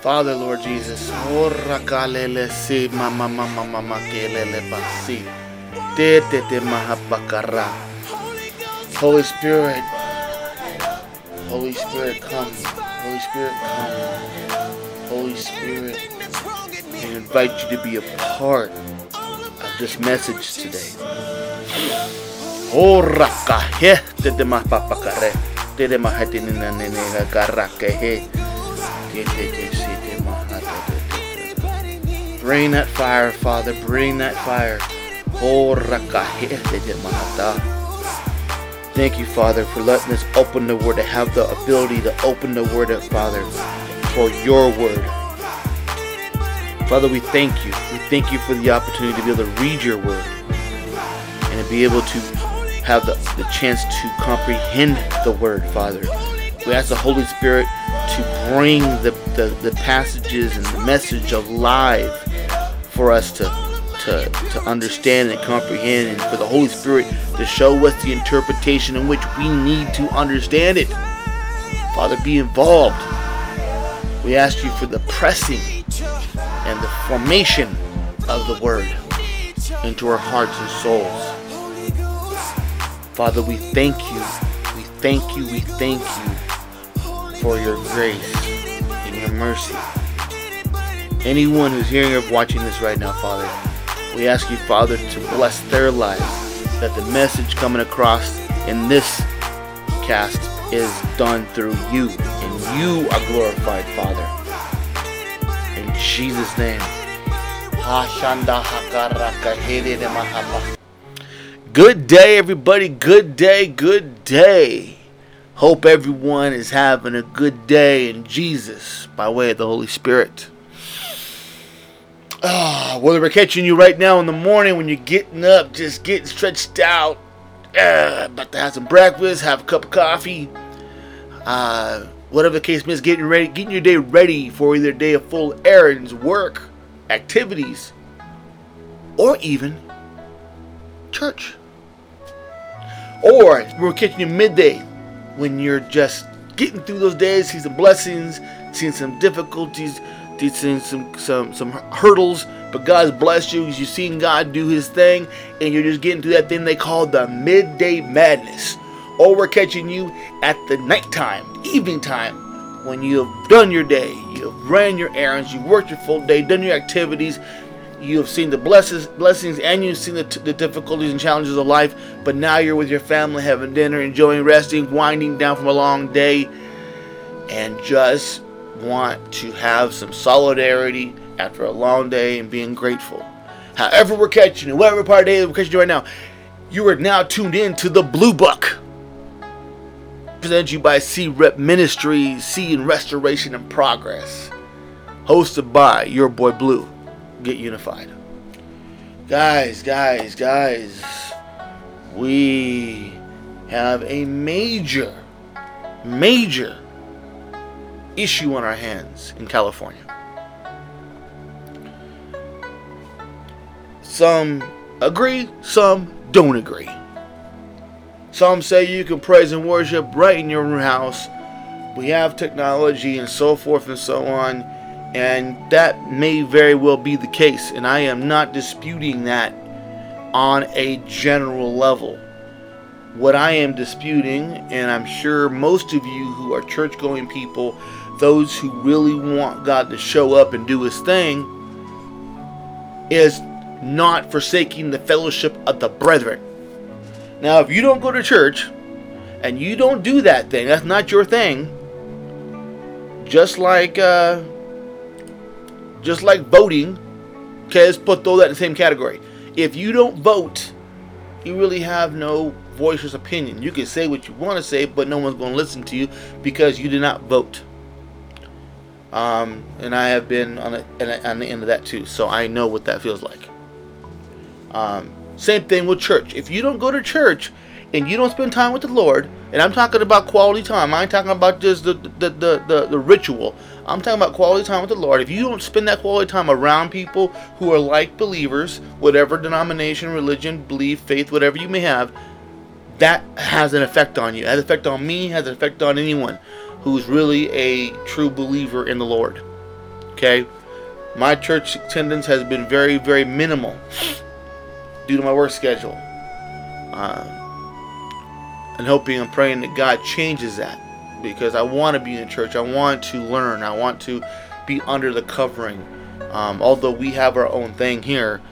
Father, Lord Jesus, Holy Spirit, come. Holy Spirit, come. Holy Spirit, I invite you to be a part of this message today. Oh, raka he, tete mah papakare, tete mah hati nina nene karake he, tete sete mah tete. Bring that fire, Father. Bring that fire. Oh, raka he, tete mah ta. Thank you, Father, for letting us open the Word, to have the ability to open the Word up, Father, for your Word. Father, we thank you. We thank you for the opportunity to be able to read your Word and to be able to have the chance to comprehend the Word, Father. We ask the Holy Spirit to bring the passages and the message alive for us to understand and comprehend, and for the Holy Spirit to show us the interpretation in which we need to understand it. Father, be involved. We ask you for the pressing and the formation of the Word into our hearts and souls. Father, we thank you. We thank you. We thank you for your grace and your mercy. Anyone who's hearing or watching this right now, Father, we ask you, Father, to bless their lives, that the message coming across in this cast is done through you, and you are glorified, Father. In Jesus' name. Good day, everybody. Good day. Good day. Hope everyone is having a good day in Jesus by way of the Holy Spirit. Whether we're catching you right now in the morning when you're getting up, just getting stretched out, about to have some breakfast, have a cup of coffee, whatever the case is, getting your day ready for either a day of full errands, work, activities, or even church. Or we're catching you midday when you're just getting through those days, seeing some blessings, seeing some difficulties, some hurdles, but God's blessed you. You've seen God do his thing, and you're just getting through that thing they call the midday madness. Or we're catching you at the nighttime, evening time, when you have done your day, you have ran your errands, you worked your full day, done your activities, you have seen the blessings, and you've seen the difficulties and challenges of life, but now you're with your family, having dinner, enjoying, resting, winding down from a long day, and just want to have some solidarity after a long day and being grateful. However we're catching you, whatever part of the day we're catching you right now, you are now tuned in to the Blue Book, presented to you by CRep Ministries, C in Restoration and Progress, hosted by your boy Blue. Get unified. Guys, we have a major issue on our hands in California. Some agree, some don't agree. Some say you can praise and worship right in your own house. We have technology and so forth and so on, and that may very well be the case, and I am not disputing that on a general level. What I am disputing, and I'm sure most of you who are church-going people, those who really want God to show up and do His thing, is not forsaking the fellowship of the brethren. Now, if you don't go to church, and you don't do that thing, that's not your thing, just like voting, okay, let's throw that in the same category. If you don't vote, you really have no voiceless opinion. You can say what you want to say, but no one's going to listen to you because you did not vote. And I have been on the end of that too, so I know what that feels like. Same thing with church. If you don't go to church and you don't spend time with the Lord, and I'm talking about quality time, I ain't talking about just the ritual. I'm talking about quality time with the Lord. If you don't spend that quality time around people who are like believers, whatever denomination, religion, belief, faith, whatever you may have, that has an effect on you. It has an effect on me, has an effect on anyone who's really a true believer in the Lord. Okay? My church attendance has been very, very minimal due to my work schedule. And hoping and praying that God changes that, because I want to be in church. I want to learn. I want to be under the covering. Although we have our own thing here,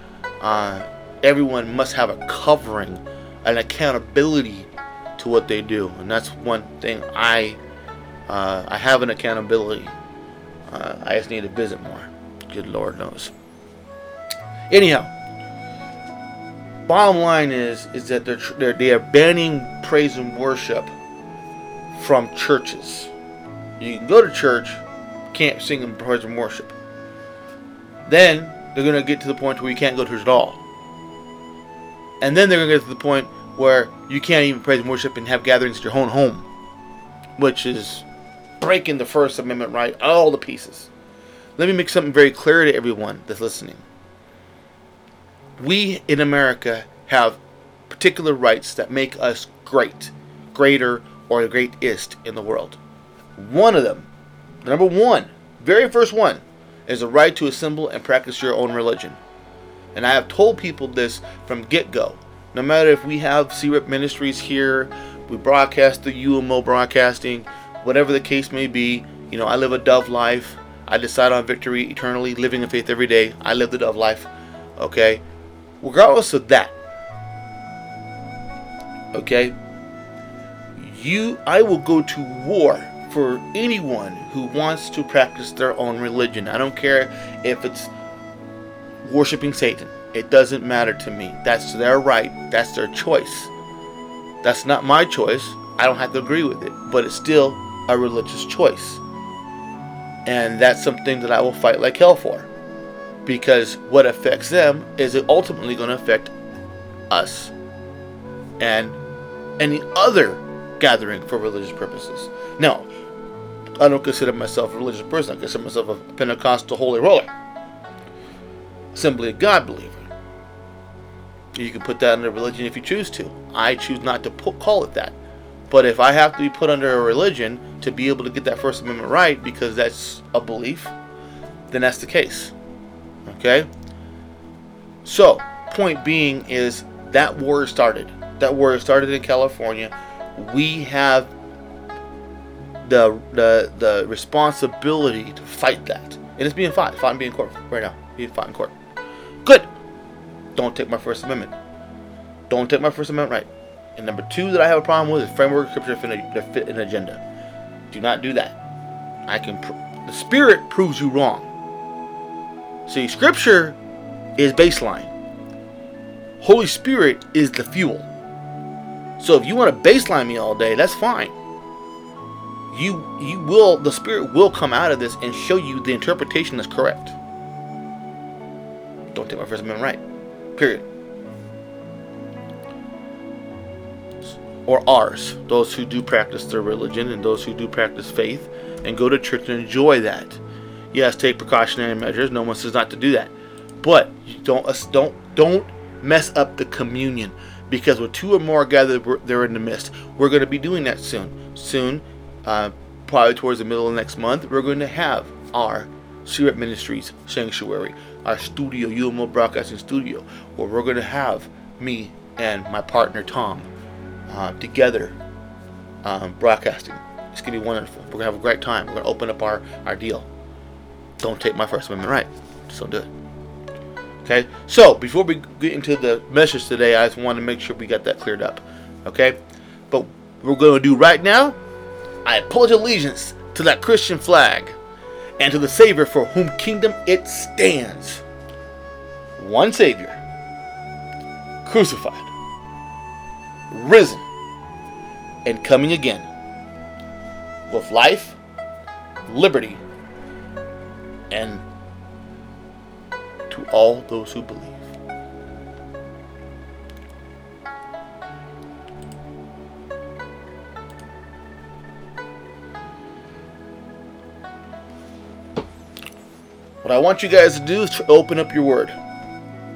everyone must have a covering, an accountability to what they do, and that's one thing I have an accountability. I just need to visit more. Good Lord knows. Anyhow, bottom line is that they are banning praise and worship from churches. You can go to church, can't sing in praise and worship. Then they're going to get to the point where you can't go to church at all. And then they're going to get to the point where you can't even praise and worship and have gatherings at your own home, which is breaking the First Amendment right, all the pieces. Let me make something very clear to everyone that's listening. We in America have particular rights that make us great, greater, or the greatest in the world. One of them, the number one, very first one, is the right to assemble and practice your own religion. And I have told people this from get-go. No matter if we have CRep Ministries here, we broadcast through UMO Broadcasting, whatever the case may be. You know, I live a Dove life. I decide on victory eternally, living in faith every day. I live the Dove life, okay? Regardless of that, okay, I will go to war for anyone who wants to practice their own religion. I don't care if it's worshiping Satan. It doesn't matter to me. That's their right. That's their choice. That's not my choice. I don't have to agree with it, but it's still a religious choice. And that's something that I will fight like hell for, because what affects them is ultimately going to affect us and any other gathering for religious purposes. Now, I don't consider myself a religious person. I consider myself a Pentecostal holy roller, simply a God believer. You can put that under religion if you choose to. I choose not to call it that. But if I have to be put under a religion to be able to get that First Amendment right, because that's a belief, then that's the case. Okay? So, point being is that war started. That war started in California. We have the responsibility to fight that. And it's being fought. Fought and being in court right now. Being fought in court. Good. Don't take my First Amendment. Don't take my First Amendment right. And number two that I have a problem with is framework scripture to fit an agenda. Do not do that. The Spirit proves you wrong. See, Scripture is baseline. Holy Spirit is the fuel. So if you want to baseline me all day, that's fine. You will. The Spirit will come out of this and show you the interpretation that's correct. Don't take my First Amendment right. Period. Or ours. Those who do practice their religion and those who do practice faith and go to church and enjoy that. Yes, take precautionary measures. No one says not to do that. But don't mess up the communion, because where two or more are gathered, they're in the midst. We're going to be doing that soon, probably towards the middle of next month. We're going to have our SeeRIP Ministries sanctuary, our studio, UMO Broadcasting studio, where we're going to have me and my partner Tom together broadcasting. It's going to be wonderful. We're going to have a great time. We're going to open up our deal. Don't take my First Amendment right. So do it. Okay, so before we get into the message today, I just want to make sure we got that cleared up. Okay, but what we're going to do right now, I pledge allegiance to that Christian flag and to the Savior for whom kingdom it stands. One Savior, crucified, risen, and coming again with life, liberty, and to all those who believe. What I want you guys to do is to open up your word,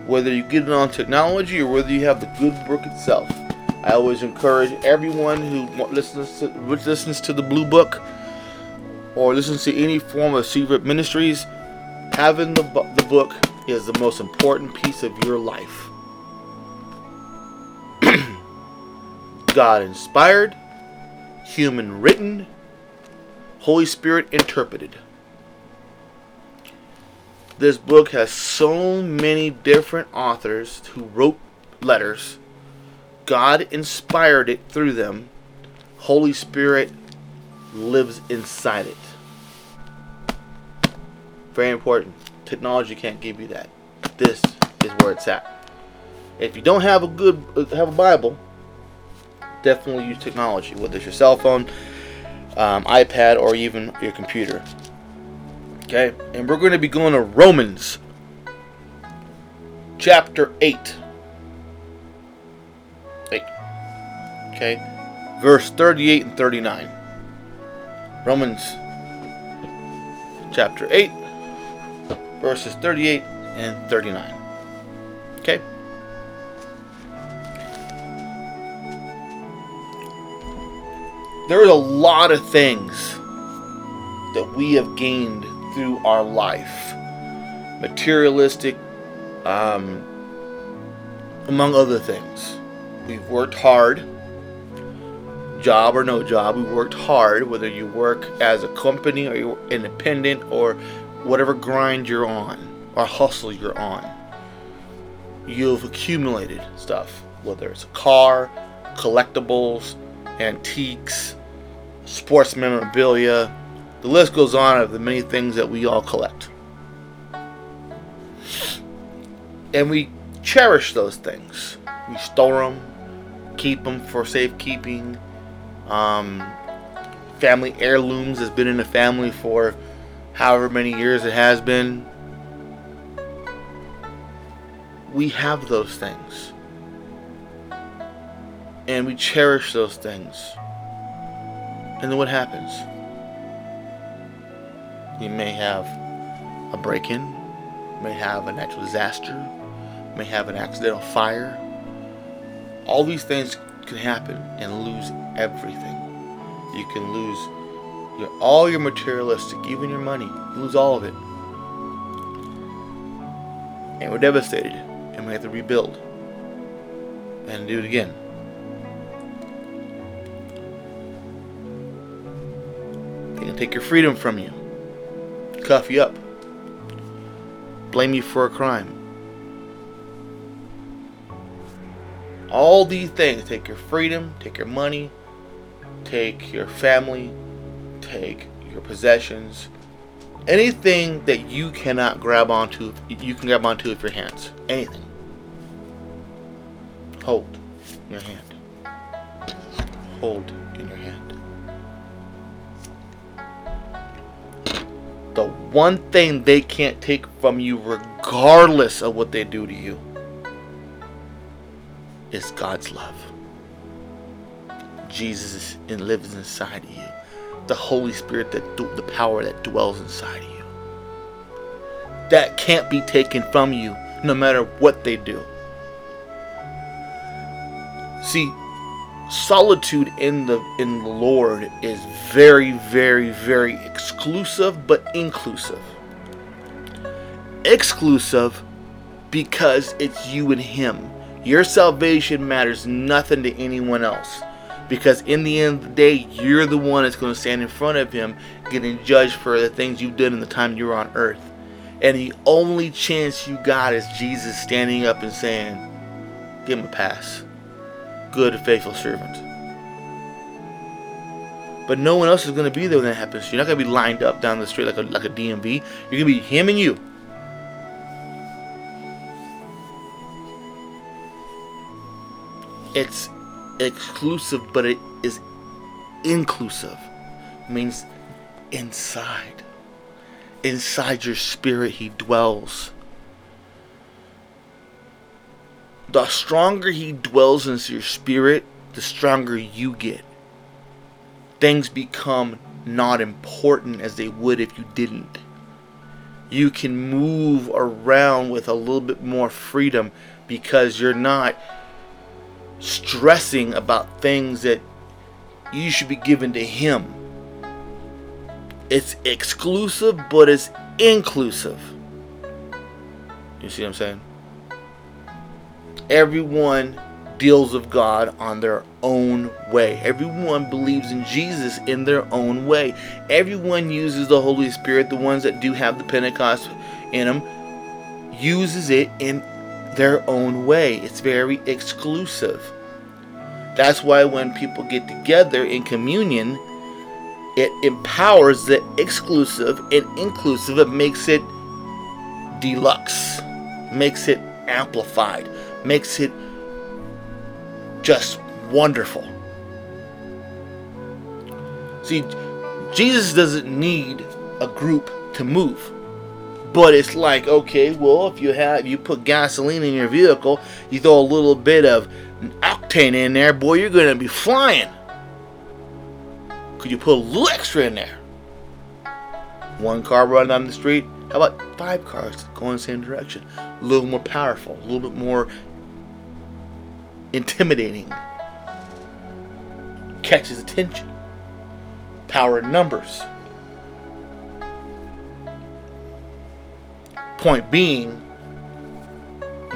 whether you get it on technology or whether you have the good book itself. I always encourage everyone who listens to the Blue Book or listens to any form of SeeRIP Ministries, having the book is the most important piece of your life. God inspired, human written, Holy Spirit interpreted. This book has so many different authors who wrote letters. God inspired it through them. Holy Spirit lives inside it. Very important. Technology can't give you that. This is where it's at. If you don't have a Bible, definitely use technology, whether it's your cell phone, iPad, or even your computer. Okay, and we're going to be going to Romans chapter 8, okay, verse 38 and 39. Romans chapter 8, verses 38 and 39. Okay. There is a lot of things that we have gained through our life, materialistic, among other things. We've worked hard, job or no job. We worked hard, whether you work as a company or you're independent or whatever grind you're on or hustle you're on. You've accumulated stuff, whether it's a car, collectibles, antiques, sports memorabilia. The list goes on of the many things that we all collect. And we cherish those things. We store them, keep them for safekeeping. Family heirlooms has been in the family for however many years it has been. We have those things. And we cherish those things. And then what happens? You may have a break-in, may have a natural disaster, may have an accidental fire. All these things can happen and lose everything. You can lose all your materialistic, even your money. You lose all of it. And we're devastated. And we have to rebuild. And do it again. They can take your freedom from you. Cuff you up. Blame you for a crime. All these things. Take your freedom. Take your money. Take your family. Take your possessions. Anything that you cannot grab onto, you can grab onto with your hands. Anything. Hold in your hand. Hold in your hand. The one thing they can't take from you, regardless of what they do to you, is God's love. Jesus lives inside of you. The Holy Spirit, the power that dwells inside of you. that can't be taken from you, no matter what they do. See, solitude in the Lord is very, very, very exclusive, but inclusive. Exclusive because it's you and Him. Your salvation matters nothing to anyone else, because in the end of the day, you're the one that's going to stand in front of Him getting judged for the things you did in the time you were on earth. And the only chance you got is Jesus standing up and saying, give Him a pass. Good and faithful servant. But no one else is going to be there when that happens. You're not going to be lined up down the street like a DMV. You're going to be Him and you. It's exclusive, but it is inclusive. It means inside. Inside your spirit, He dwells. The stronger He dwells into your spirit, the stronger you get. Things become not important as they would if you didn't. You can move around with a little bit more freedom because you're not stressing about things that you should be given to Him. It's exclusive, but it's inclusive. You see what I'm saying? Everyone deals with God on their own way. Everyone believes in Jesus in their own way. Everyone uses the Holy Spirit. The ones that do have the Pentecost in them uses it in their own way. It's very exclusive. That's why when people get together in communion, it empowers the exclusive and inclusive. It makes it deluxe, makes it amplified, makes it just wonderful. See, Jesus doesn't need a group to move, but it's like, okay, well, if you put gasoline in your vehicle, you throw a little bit of octane in there, boy, you're gonna be flying. Could you put a little extra in there? One car running down the street, how about 5 cars going the same direction? A little more powerful, a little bit more intimidating, catches attention. Power in numbers. Point being,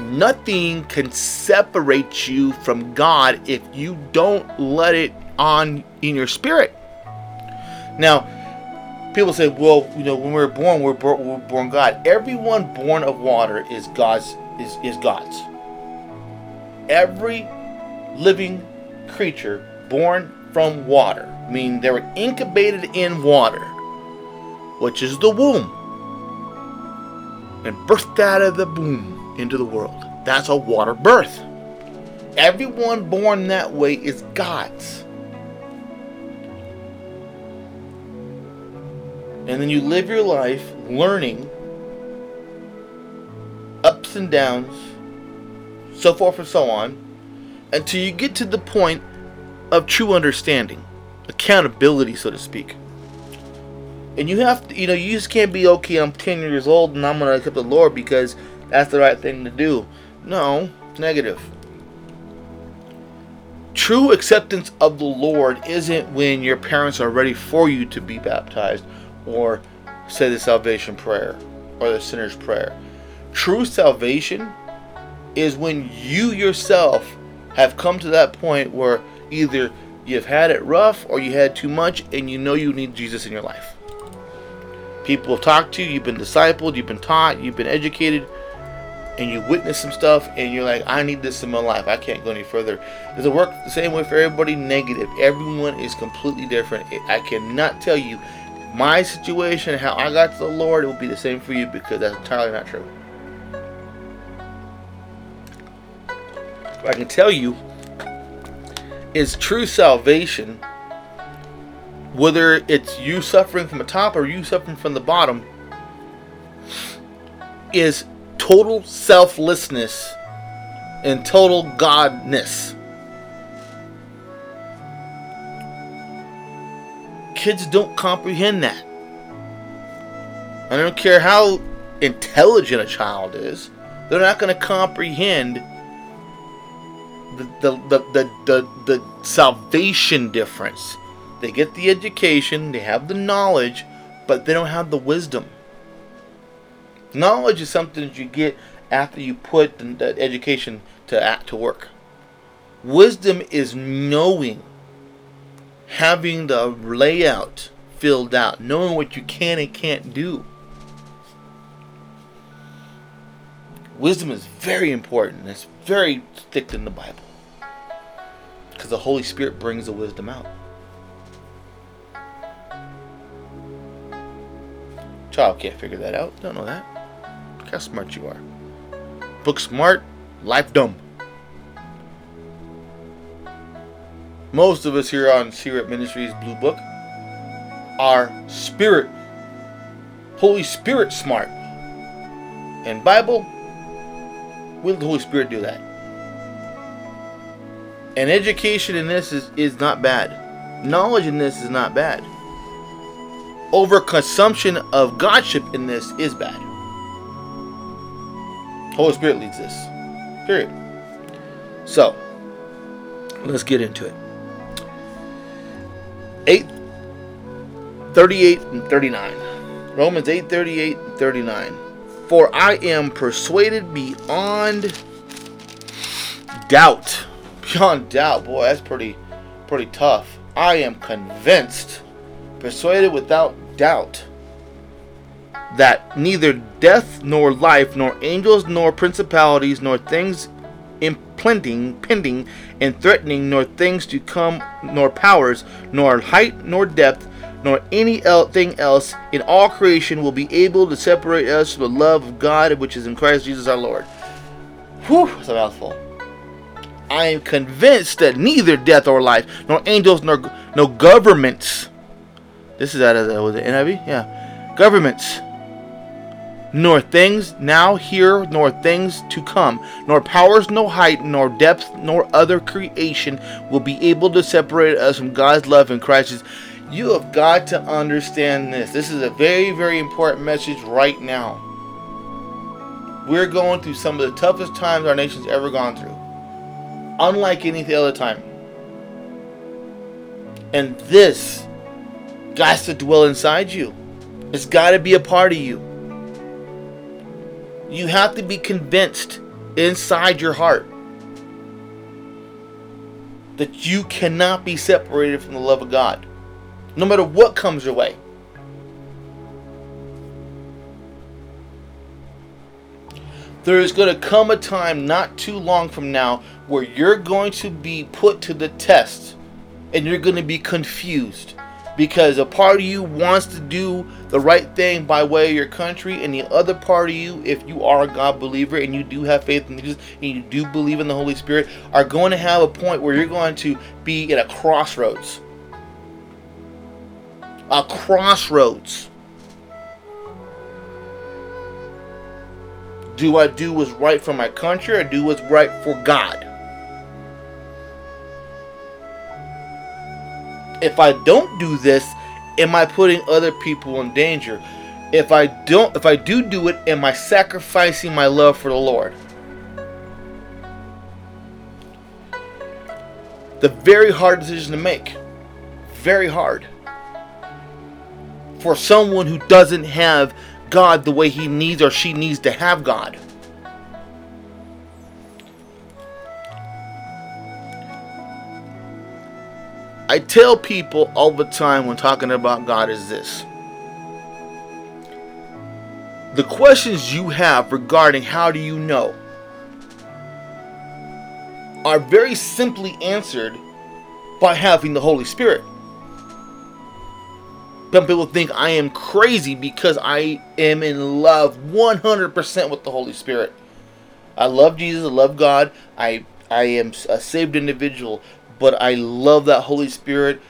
nothing can separate you from God if you don't let it on in your spirit. Now, people say, well, you know, when we're born God. Everyone born of water is God's. Is God's. Every living creature born from water, meaning they were incubated in water, which is the womb, and birthed out of the womb into the world. That's a water birth. Everyone born that way is God's. And then you live your life learning ups and downs, so forth and so on, until you get to the point of true understanding, accountability, so to speak. And you have to, you just can't be, okay, I'm 10 years old and I'm going to accept the Lord because that's the right thing to do. No, it's negative. True acceptance of the Lord isn't when your parents are ready for you to be baptized or say the salvation prayer or the sinner's prayer. True salvation is when you yourself have come to that point where either you've had it rough or you had too much and you know you need Jesus in your life. People have talked to you, you've been discipled, you've been taught, you've been educated, and you witness some stuff and you're like, I need this in my life, I can't go any further. Does it work the same way for everybody? Negative. Everyone is completely different. I cannot tell you my situation, how I got to the Lord, it will be the same for you because that's entirely not true. I can tell you is true salvation, whether it's you suffering from the top or you suffering from the bottom, is total selflessness and total godness. Kids don't comprehend that. I don't care how intelligent a child is, they're not going to comprehend the salvation difference. They get the education, they have the knowledge, but they don't have the wisdom. Knowledge is something that you get after you put the education to work. Wisdom is knowing, having the layout filled out, knowing what you can and can't do. Wisdom is very important. It's very thick in the Bible, because the Holy Spirit brings the wisdom out. Child can't figure that out. Don't know that. Look how smart you are. Book smart, life dumb. Most of us here on CRep Ministries Blue Book are Spirit, Holy Spirit smart. And Bible, we let the Holy Spirit do that. And education in this is not bad. Knowledge in this is not bad. Overconsumption of Godship in this is bad. Holy Spirit leads this. Period. So, let's get into it. 8:38 and 39. Romans 8:38 and 39. For I am persuaded beyond doubt. Beyond doubt, boy, that's pretty tough. I am convinced, persuaded without doubt, that neither death nor life, nor angels, nor principalities, nor things impending, and threatening, nor things to come, nor powers, nor height, nor depth, nor anything else in all creation will be able to separate us from the love of God, which is in Christ Jesus our Lord. Whew, that's a mouthful. I am convinced that neither death or life, nor angels, nor governments. This is out of the NIV? Yeah. Governments. Nor things now here, nor things to come, nor powers, nor height, nor depth, nor other creation will be able to separate us from God's love in Christ Jesus. You have got to understand this. This is a very, very important message right now. We're going through some of the toughest times our nation's ever gone through, unlike any other time. And this got to dwell inside you. It's got to be a part of you. You have to be convinced inside your heart that you cannot be separated from the love of God, no matter what comes your way. There is going to come a time not too long from now where you're going to be put to the test, and you're going to be confused, because a part of you wants to do the right thing by way of your country, and the other part of you, if you are a God believer and you do have faith in Jesus and you do believe in the Holy Spirit, are going to have a point where you're going to be at a crossroads. A crossroads. Do I do what's right for my country, or do what's right for God? If I don't do this, am I putting other people in danger? If I do it, am I sacrificing my love for the Lord? The very hard decision to make. Very hard. For someone who doesn't have God the way he needs or she needs to have God. I tell people all the time when talking about God is this: the questions you have regarding how do you know are very simply answered by having the Holy Spirit. Some people think I am crazy because I am in love 100% with the Holy Spirit. I love Jesus. I love God. I am a saved individual, but I love that Holy Spirit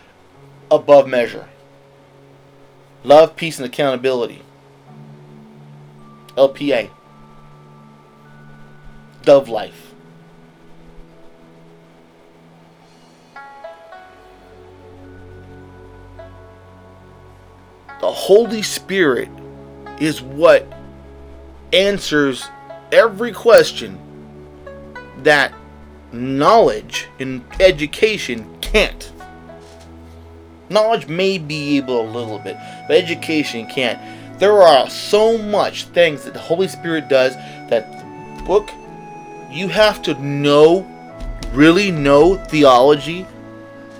above measure. Love, peace, and accountability. LPA. Dove Life. The Holy Spirit is what answers every question that knowledge and education can't. Knowledge may be able a little bit, but education can't. There are so much things that the Holy Spirit does that the book, you have to know, really know theology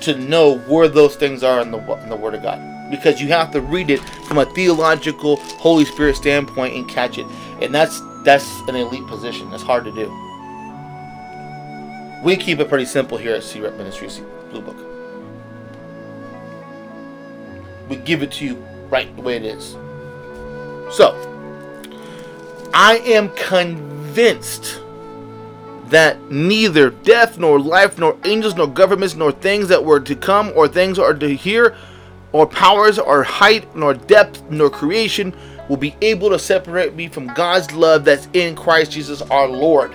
to know where those things are in the Word of God. Because you have to read it from a theological Holy Spirit standpoint and catch it. And that's an elite position. That's hard to do. We keep it pretty simple here at CRep Ministries Blue Book. We give it to you right the way it is. So, I am convinced that neither death, nor life, nor angels, nor governments, nor things that were to come, or things that are to hear, or powers, or height, nor depth, nor creation will be able to separate me from God's love that's in Christ Jesus our Lord.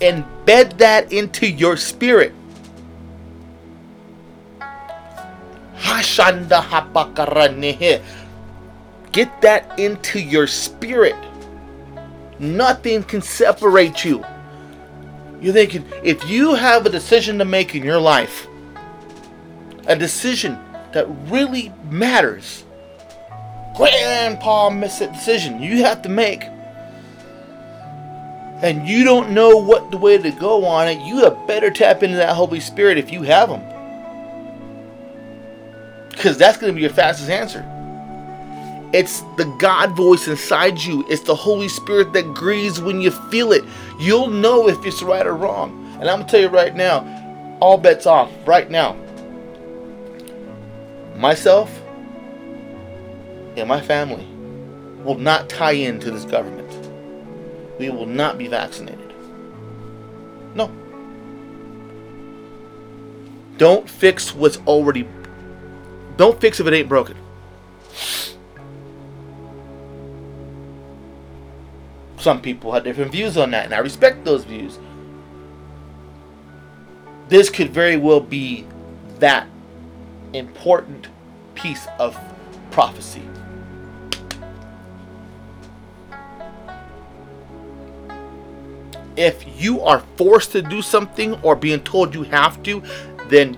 Embed that into your spirit. Get that into your spirit. Nothing can separate you. You're thinking, if you have a decision to make in your life, a decision that really matters, grandpa missed that decision you have to make, and you don't know what the way to go on it, you had better tap into that Holy Spirit if you have Him. Because that's going to be your fastest answer. It's the God voice inside you. It's the Holy Spirit that grieves when you feel it. You'll know if it's right or wrong. And I'm going to tell you right now, all bets off right now. Myself and my family will not tie into this government. We will not be vaccinated. No. Don't fix what's already... Don't fix if it ain't broken. Some people have different views on that, and I respect those views. This could very well be that important piece of prophecy. If you are forced to do something or being told you have to, then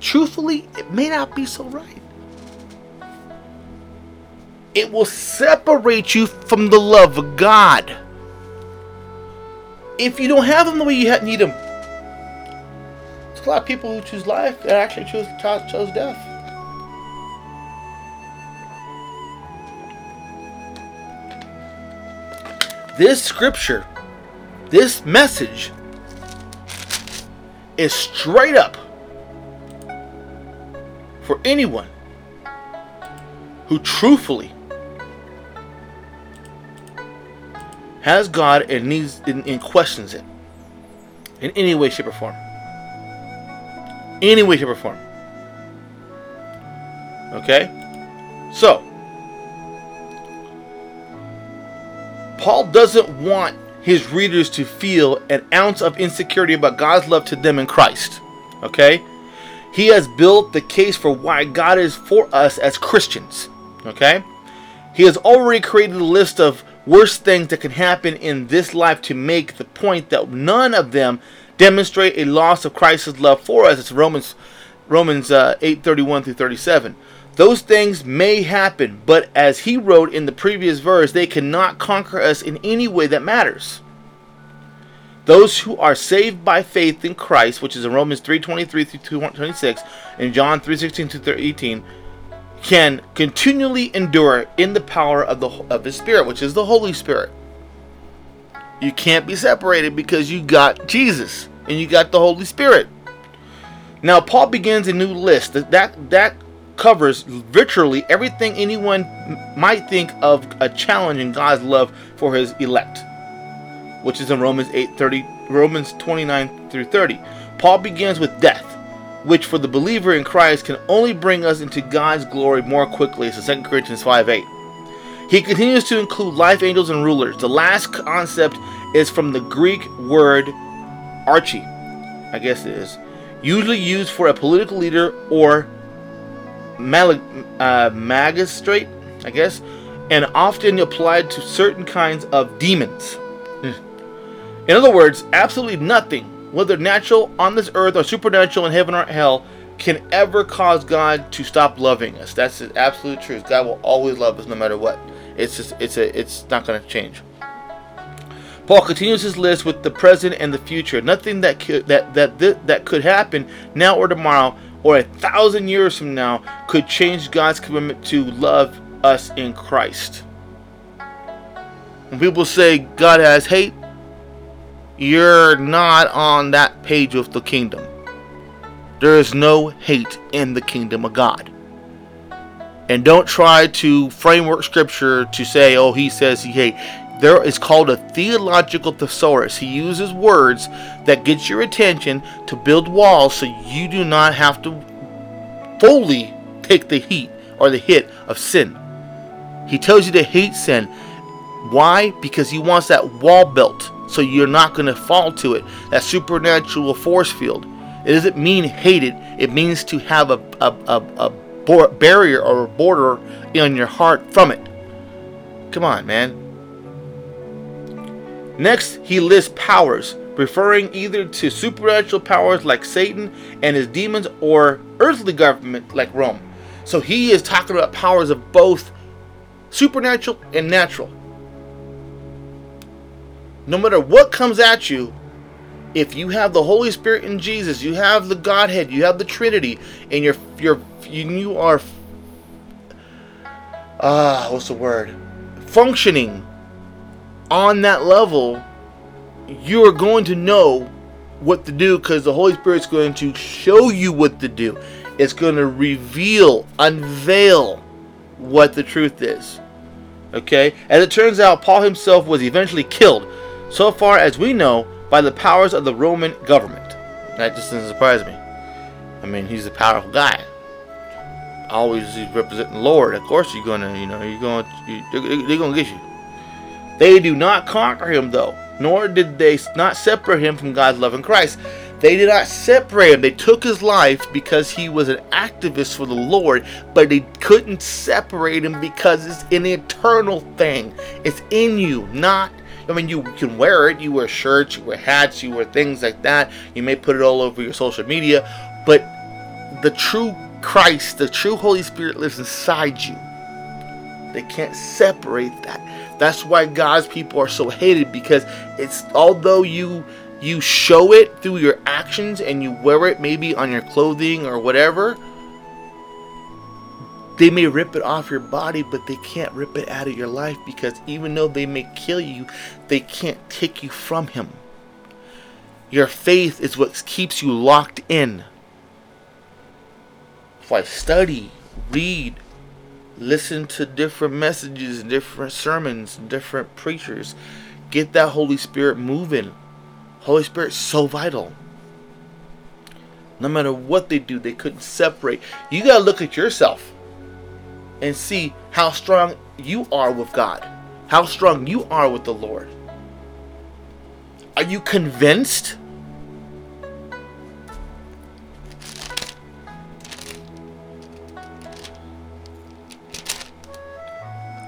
truthfully, it may not be so right. It will separate you from the love of God. If you don't have Him the way you need Him. There's a lot of people who choose life that actually chose death. This scripture, this message, is straight up for anyone who truthfully has God and needs and questions it in any way, shape, or form. Any way, shape, or form. Okay? So, Paul doesn't want his readers to feel an ounce of insecurity about God's love to them in Christ. Okay? He has built the case for why God is for us as Christians. Okay? He has already created a list of worst things that can happen in this life to make the point that none of them demonstrate a loss of Christ's love for us. It's Romans 8:31 through 37. Those things may happen, but as he wrote in the previous verse, they cannot conquer us in any way that matters. Those who are saved by faith in Christ, which is in Romans 3:23 through 26 and John 3:16 through 18, can continually endure in the power of His Spirit, which is the Holy Spirit. You can't be separated because you got Jesus and you got the Holy Spirit. Now Paul begins a new list that covers virtually everything anyone might think of a challenge in God's love for His elect, which is in Romans 29 through 30. Paul begins with death, which for the believer in Christ can only bring us into God's glory more quickly. It's in 2 Corinthians 5:8. He continues to include life, angels, and rulers. The last concept is from the Greek word archie, I guess it is, usually used for a political leader or magistrate, I guess, and often applied to certain kinds of demons. In other words, absolutely nothing, whether natural on this earth or supernatural in heaven or hell, can ever cause God to stop loving us. That's the absolute truth. God will always love us no matter what. It's not going to change. Paul continues his list with the present and the future. Nothing that could happen now or tomorrow or 1,000 years from now could change God's commitment to love us in Christ. When people say God has hate, you're not on that page of the kingdom. There is no hate in the kingdom of God. And don't try to framework scripture to say, oh, he says he hates. There is called a theological thesaurus. He uses words that get your attention to build walls so you do not have to fully take the heat or the hit of sin. He tells you to hate sin. Why? Because he wants that wall built so you're not going to fall to it, that supernatural force field. It doesn't mean hate it. It means to have a barrier or a border in your heart from it. Come on, man. Next, he lists powers, referring either to supernatural powers like Satan and his demons or earthly government like Rome. So he is talking about powers of both supernatural and natural. No matter what comes at you, if you have the Holy Spirit in Jesus, you have the Godhead, you have the Trinity, and you are functioning on that level, you are going to know what to do because the Holy Spirit's going to show you what to do. It's going to unveil what the truth is. Okay? As it turns out, Paul himself was eventually killed, so far as we know, by the powers of the Roman government. That just doesn't surprise me. I mean, he's a powerful guy. Always he's representing the Lord. Of course, they're gonna get you. They do not conquer him though, nor did they not separate him from God's love in Christ. They did not separate him. They took his life because he was an activist for the Lord, but they couldn't separate him because it's an eternal thing. It's in you, not. I mean, you can wear it. You wear shirts, you wear hats, you wear things like that. You may put it all over your social media, but the true Christ, the true Holy Spirit lives inside you. They can't separate that. That's why God's people are so hated, because it's although you show it through your actions and you wear it maybe on your clothing or whatever, they may rip it off your body, but they can't rip it out of your life, because even though they may kill you, they can't take you from him. Your faith is what keeps you locked in. If I study, read, listen to different messages, different sermons, different preachers, get that Holy Spirit moving. Holy Spirit's so vital. No matter what they do, they couldn't separate. You gotta look at yourself and see how strong you are with God, how strong you are with the Lord. Are you convinced?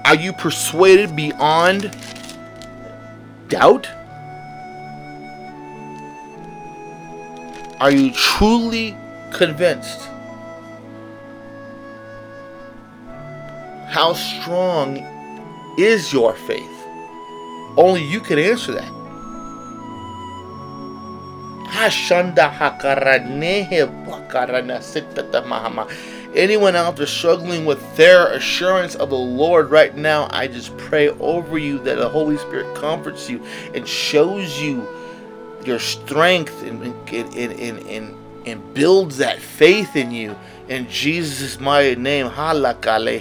Are you persuaded beyond doubt? Are you truly convinced? How strong is your faith? Only you can answer that. Anyone out there struggling with their assurance of the Lord right now, I just pray over you that the Holy Spirit comforts you and shows you your strength and builds that faith in you. In Jesus' mighty name, God, Holy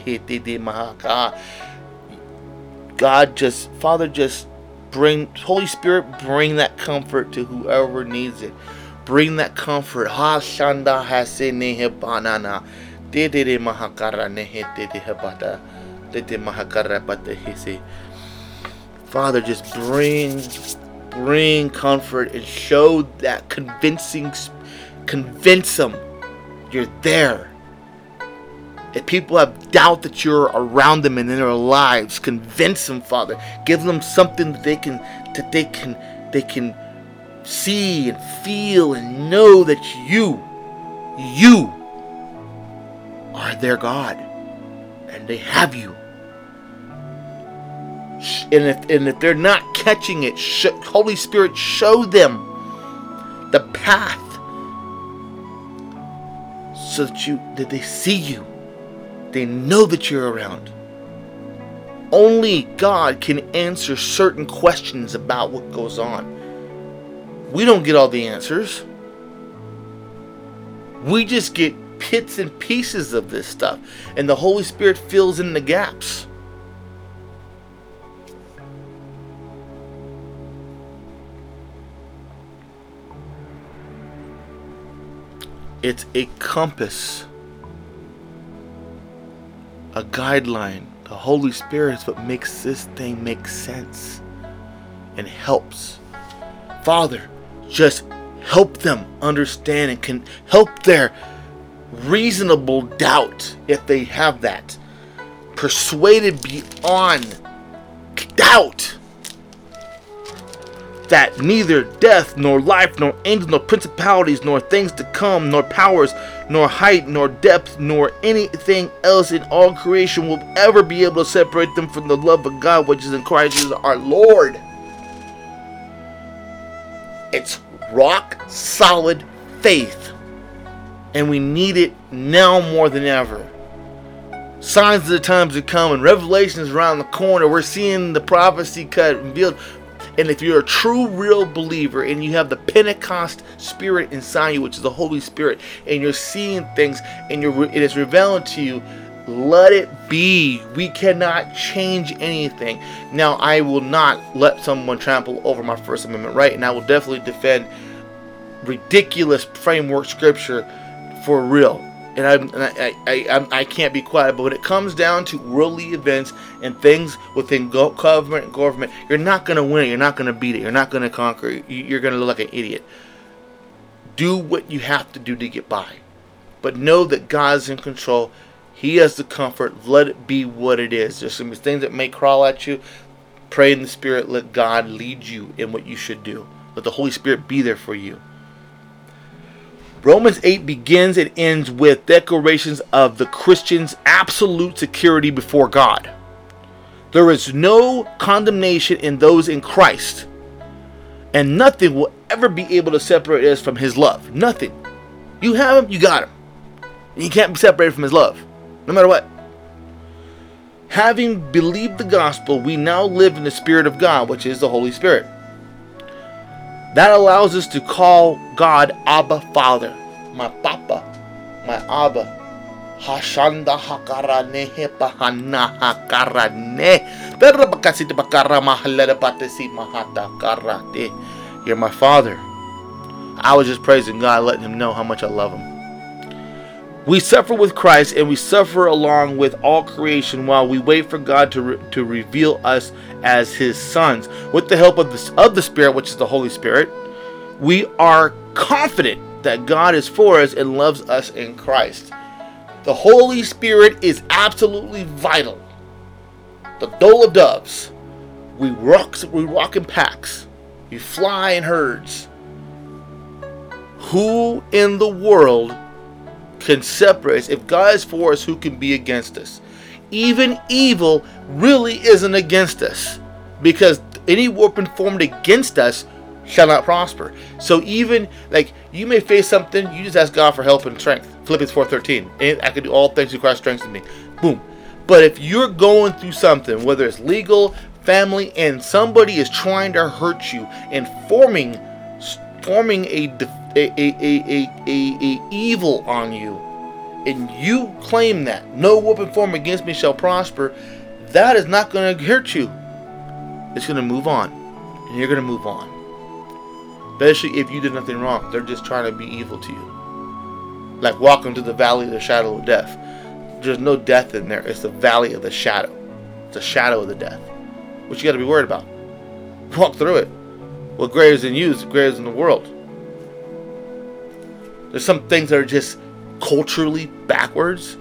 Spirit, bring that comfort to whoever needs it. Bring that comfort. Father, just bring comfort and show that convince them. You're there. If people have doubt that you're around them and in their lives, convince them, Father. Give them something that they can see and feel and know that you are their God, and they have you. And if they're not catching it, Holy Spirit, show them the path so that they see you. They know that you're around. Only God can answer certain questions about what goes on. We don't get all the answers. We just get bits and pieces of this stuff, and the Holy Spirit fills in the gaps. It's a compass, a guideline. The Holy Spirit is what makes this thing make sense and helps. Father, just help them understand and can help their reasonable doubt, if they have that, persuaded beyond doubt that neither death, nor life, nor angels, nor principalities, nor things to come, nor powers, nor height, nor depth, nor anything else in all creation will ever be able to separate them from the love of God, which is in Christ Jesus our Lord. It's rock solid faith, and we need it now more than ever. Signs of the times are coming. Revelation is around the corner. We're seeing the prophecy cut and revealed. And if you're a true, real believer and you have the Pentecost spirit inside you, which is the Holy Spirit, and you're seeing things and it is revealed to you, let it be. We cannot change anything. Now, I will not let someone trample over my First Amendment right, and I will definitely defend ridiculous framework scripture for real. And I can't be quiet, but when it comes down to worldly events and things within government, you're not going to win it. You're not going to beat it. You're not going to conquer it. You're going to look like an idiot. Do what you have to do to get by. But know that God's in control. He has the comfort. Let it be what it is. There's some things that may crawl at you. Pray in the Spirit. Let God lead you in what you should do. Let the Holy Spirit be there for you. Romans 8 begins and ends with declarations of the Christian's absolute security before God. There is no condemnation in those in Christ, and nothing will ever be able to separate us from His love. Nothing. You have Him, you got Him. You can't be separated from His love, no matter what. Having believed the gospel, we now live in the Spirit of God, which is the Holy Spirit. That allows us to call God Abba Father. My Papa, my Abba. Hashanda hakara nehe pahana hakara ne. Terabakasita bakara mahalada patasi mahata karate. You're my Father. I was just praising God, letting Him know how much I love Him. We suffer with Christ, and we suffer along with all creation while we wait for God to reveal us as His sons. With the help of the Spirit, which is the Holy Spirit, we are confident that God is for us and loves us in Christ. The Holy Spirit is absolutely vital. The dole of doves. We rock in packs. We fly in herds. Who in the world can separate us? If God is for us, who can be against us? Even evil really isn't against us, because any weapon formed against us shall not prosper. So even you may face something, you just ask God for help and strength. Philippians 4:13. I can do all things through Christ strengthens me. Boom. But if you're going through something, whether it's legal, family, and somebody is trying to hurt you and forming a evil on you, and you claim that no weapon formed against me shall prosper, that is not going to hurt you. It's going to move on, and you're going to move on, especially if you did nothing wrong. They're just trying to be evil to you. Like walking to the valley of the shadow of death. There's no death in there. It's the valley of the shadow. It's the shadow of the death. What you got to be worried about? Walk through it. What greater is in you is greater in the world. There's some things that are just culturally backwards.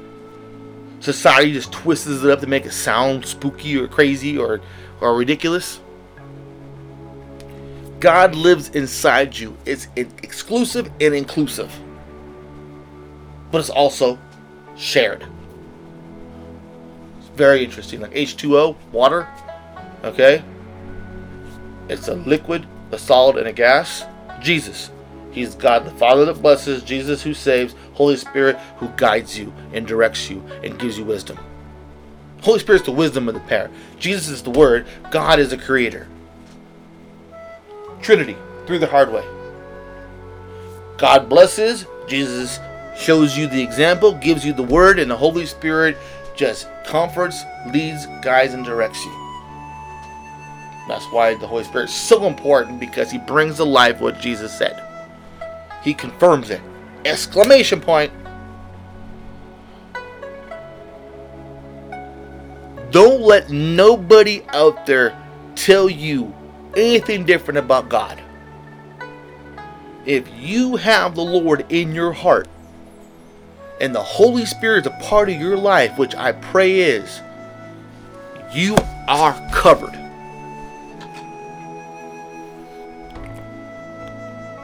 society just twists it up to make it sound spooky or crazy or ridiculous. God lives inside you. It's exclusive and inclusive, but it's also shared. It's very interesting, like H2O, water. Okay, it's a liquid, a solid, and a gas. Jesus, He's God the Father that blesses, Jesus who saves, Holy Spirit who guides you and directs you and gives you wisdom. Holy Spirit's the wisdom of the pair. Jesus is the Word. God is the Creator. Trinity, through the hard way. God blesses, Jesus shows you the example, gives you the Word, and the Holy Spirit just comforts, leads, guides, and directs you. That's why the Holy Spirit is so important, because He brings to life what Jesus said. He confirms it. Exclamation point. Don't let nobody out there tell you anything different about God. If you have the Lord in your heart and the Holy Spirit is a part of your life, which I pray is, you are covered.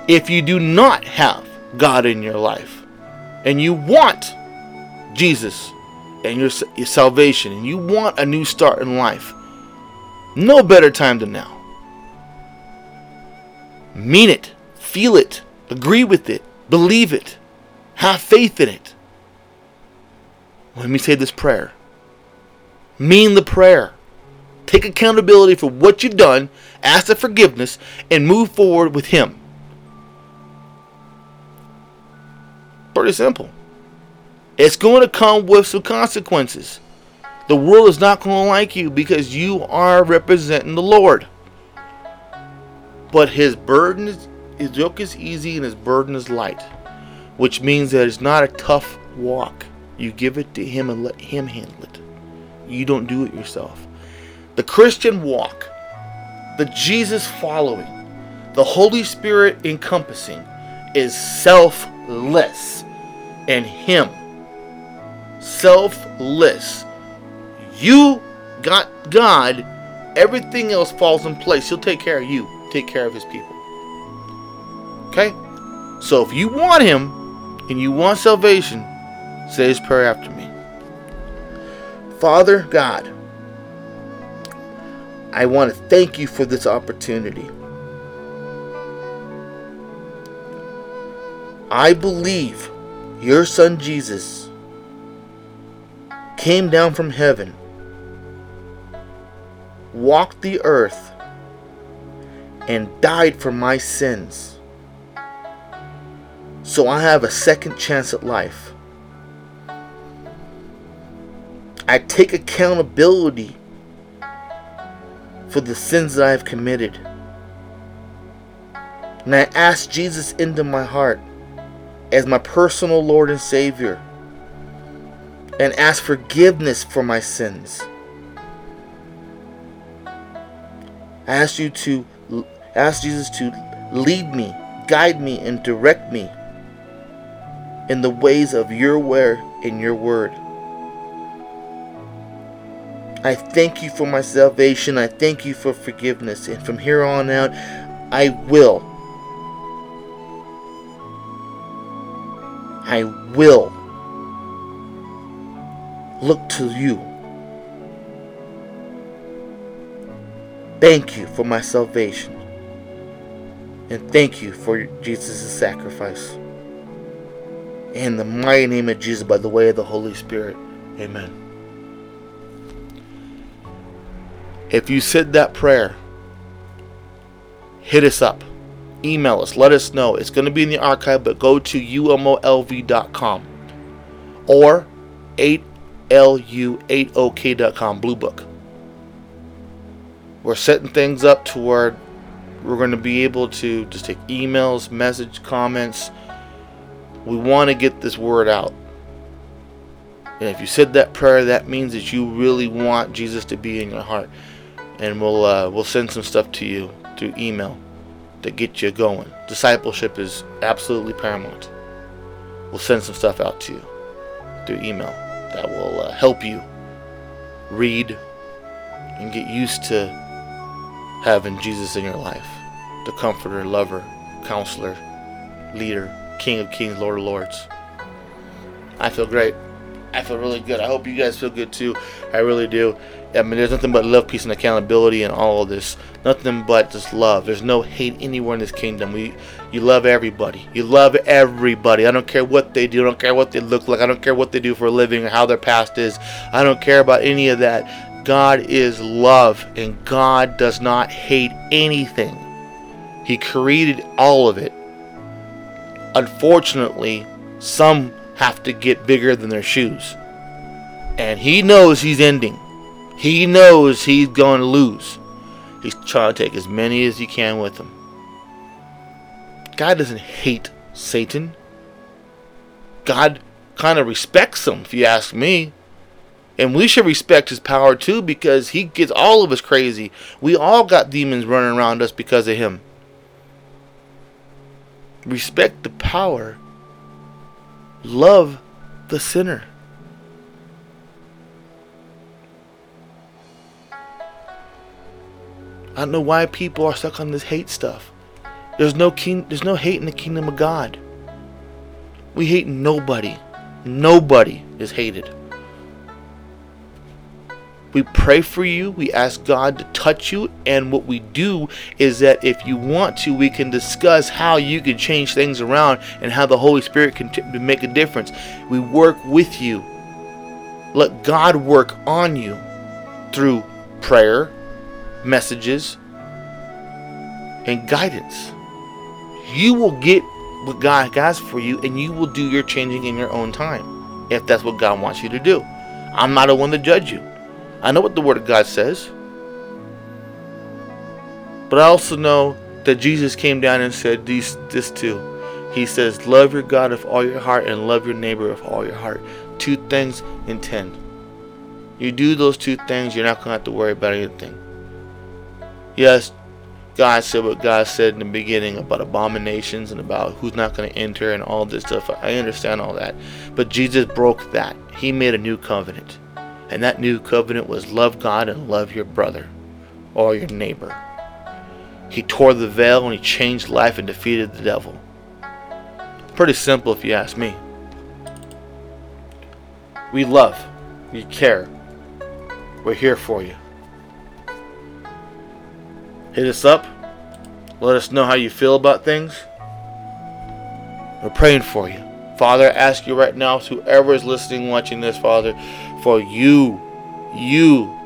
If you do not have God in your life and you want Jesus and your salvation and you want a new start in life, no better time than now. Mean it, feel it, agree with it, believe it, have faith in it. Let me say this prayer. Mean the prayer. Take accountability for what you've done, ask for forgiveness, and move forward with Him. Pretty simple. It's going to come with some consequences. The world is not going to like you because you are representing the Lord. But His burden, His yoke is easy and His burden is light, which means that it's not a tough walk. You give it to Him and let Him handle it. You don't do it yourself. The Christian walk, the Jesus following, the Holy Spirit encompassing, is selfless. And Him, selfless. You got God, everything else falls in place. He'll take care of you, take care of His people. Okay? So if you want Him and you want salvation, say this prayer after me. Father God, I want to thank You for this opportunity. I believe Your Son Jesus came down from heaven, walked the earth, and died for my sins, so I have a second chance at life. I take accountability for the sins that I have committed, and I ask Jesus into my heart as my personal Lord and Savior, and ask forgiveness for my sins. I ask Jesus to lead me, guide me, and direct me in the ways of Your way and Your word. I thank You for my salvation. I thank You for forgiveness. And from here on out, I will look to You. Thank You for my salvation. And thank You for Jesus' sacrifice. In the mighty name of Jesus, by the way of the Holy Spirit. Amen. If you said that prayer, hit us up. Email us, let us know. It's going to be in the archive, but go to umolv.com or 8lu8ok.com, Blue Book. We're setting things up to where we're going to be able to just take emails, message, comments. We want to get this word out. And if you said that prayer, that means that you really want Jesus to be in your heart. And we'll send some stuff to you through email to get you going. Discipleship is absolutely paramount. We'll send some stuff out to you through email. that will help you read and get used to having Jesus in your life, the comforter, lover, counselor, leader, King of Kings, Lord of Lords. I feel great. I feel really good. I hope you guys feel good too. I really do. I mean, there's nothing but love, peace, and accountability in all of this. Nothing but just love. There's no hate anywhere in this kingdom. You love everybody. You love everybody. I don't care what they do. I don't care what they look like. I don't care what they do for a living or how their past is. I don't care about any of that. God is love, and God does not hate anything. He created all of it. Unfortunately, some have to get bigger than their shoes. And he knows he's ending. He knows he's going to lose. He's trying to take as many as he can with him. God doesn't hate Satan. God kind of respects him, if you ask me. And we should respect his power too, because he gets all of us crazy. We all got demons running around us because of him. Respect the power. Love the sinner. I don't know why people are stuck on this hate stuff. There's no hate in the kingdom of God. We hate nobody. Nobody is hated. We pray for you. We ask God to touch you. And what we do is that if you want to, we can discuss how you can change things around and how the Holy Spirit can make a difference. We work with you. Let God work on you through prayer, messages, and guidance. You will get what God has for you, and you will do your changing in your own time, if that's what God wants you to do. I'm not the one to judge you. I know what the Word of God says. But I also know that Jesus came down and said this too. He says, love your God with all your heart and love your neighbor with all your heart. Two things in 10. You do those two things, you're not going to have to worry about anything. Yes, God said what God said in the beginning about abominations and about who's not going to enter and all this stuff. I understand all that. But Jesus broke that. He made a new covenant. And that new covenant was love God and love your brother or your neighbor. He tore the veil and he changed life and defeated the devil. Pretty simple if you ask me. We love. We care. We're here for you. Hit us up. Let us know how you feel about things. We're praying for you. Father, I ask you right now, whoever is listening, watching this, Father, for you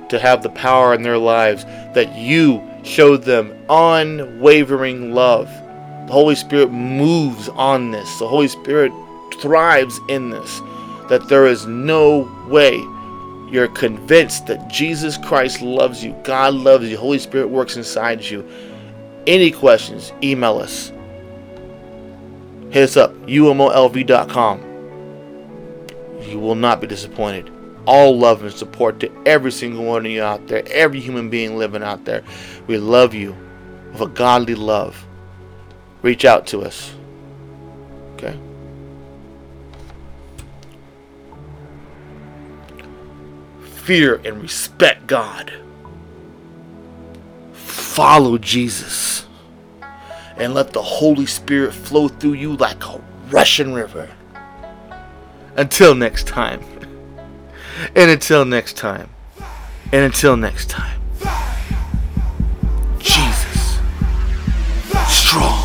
to have the power in their lives, that you show them unwavering love. The Holy Spirit moves on this. The Holy Spirit thrives in this, that there is no way. You're convinced that Jesus Christ loves you. God loves you. Holy Spirit works inside you. Any questions, email us. Hit us up, umolv.com. You will not be disappointed. All love and support to every single one of you out there, every human being living out there. We love you with a godly love. Reach out to us. Okay? Fear and respect God. Follow Jesus. And let the Holy Spirit flow through you like a rushing river. Until next time. And until next time. And until next time. Jesus. Strong.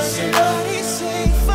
Somebody say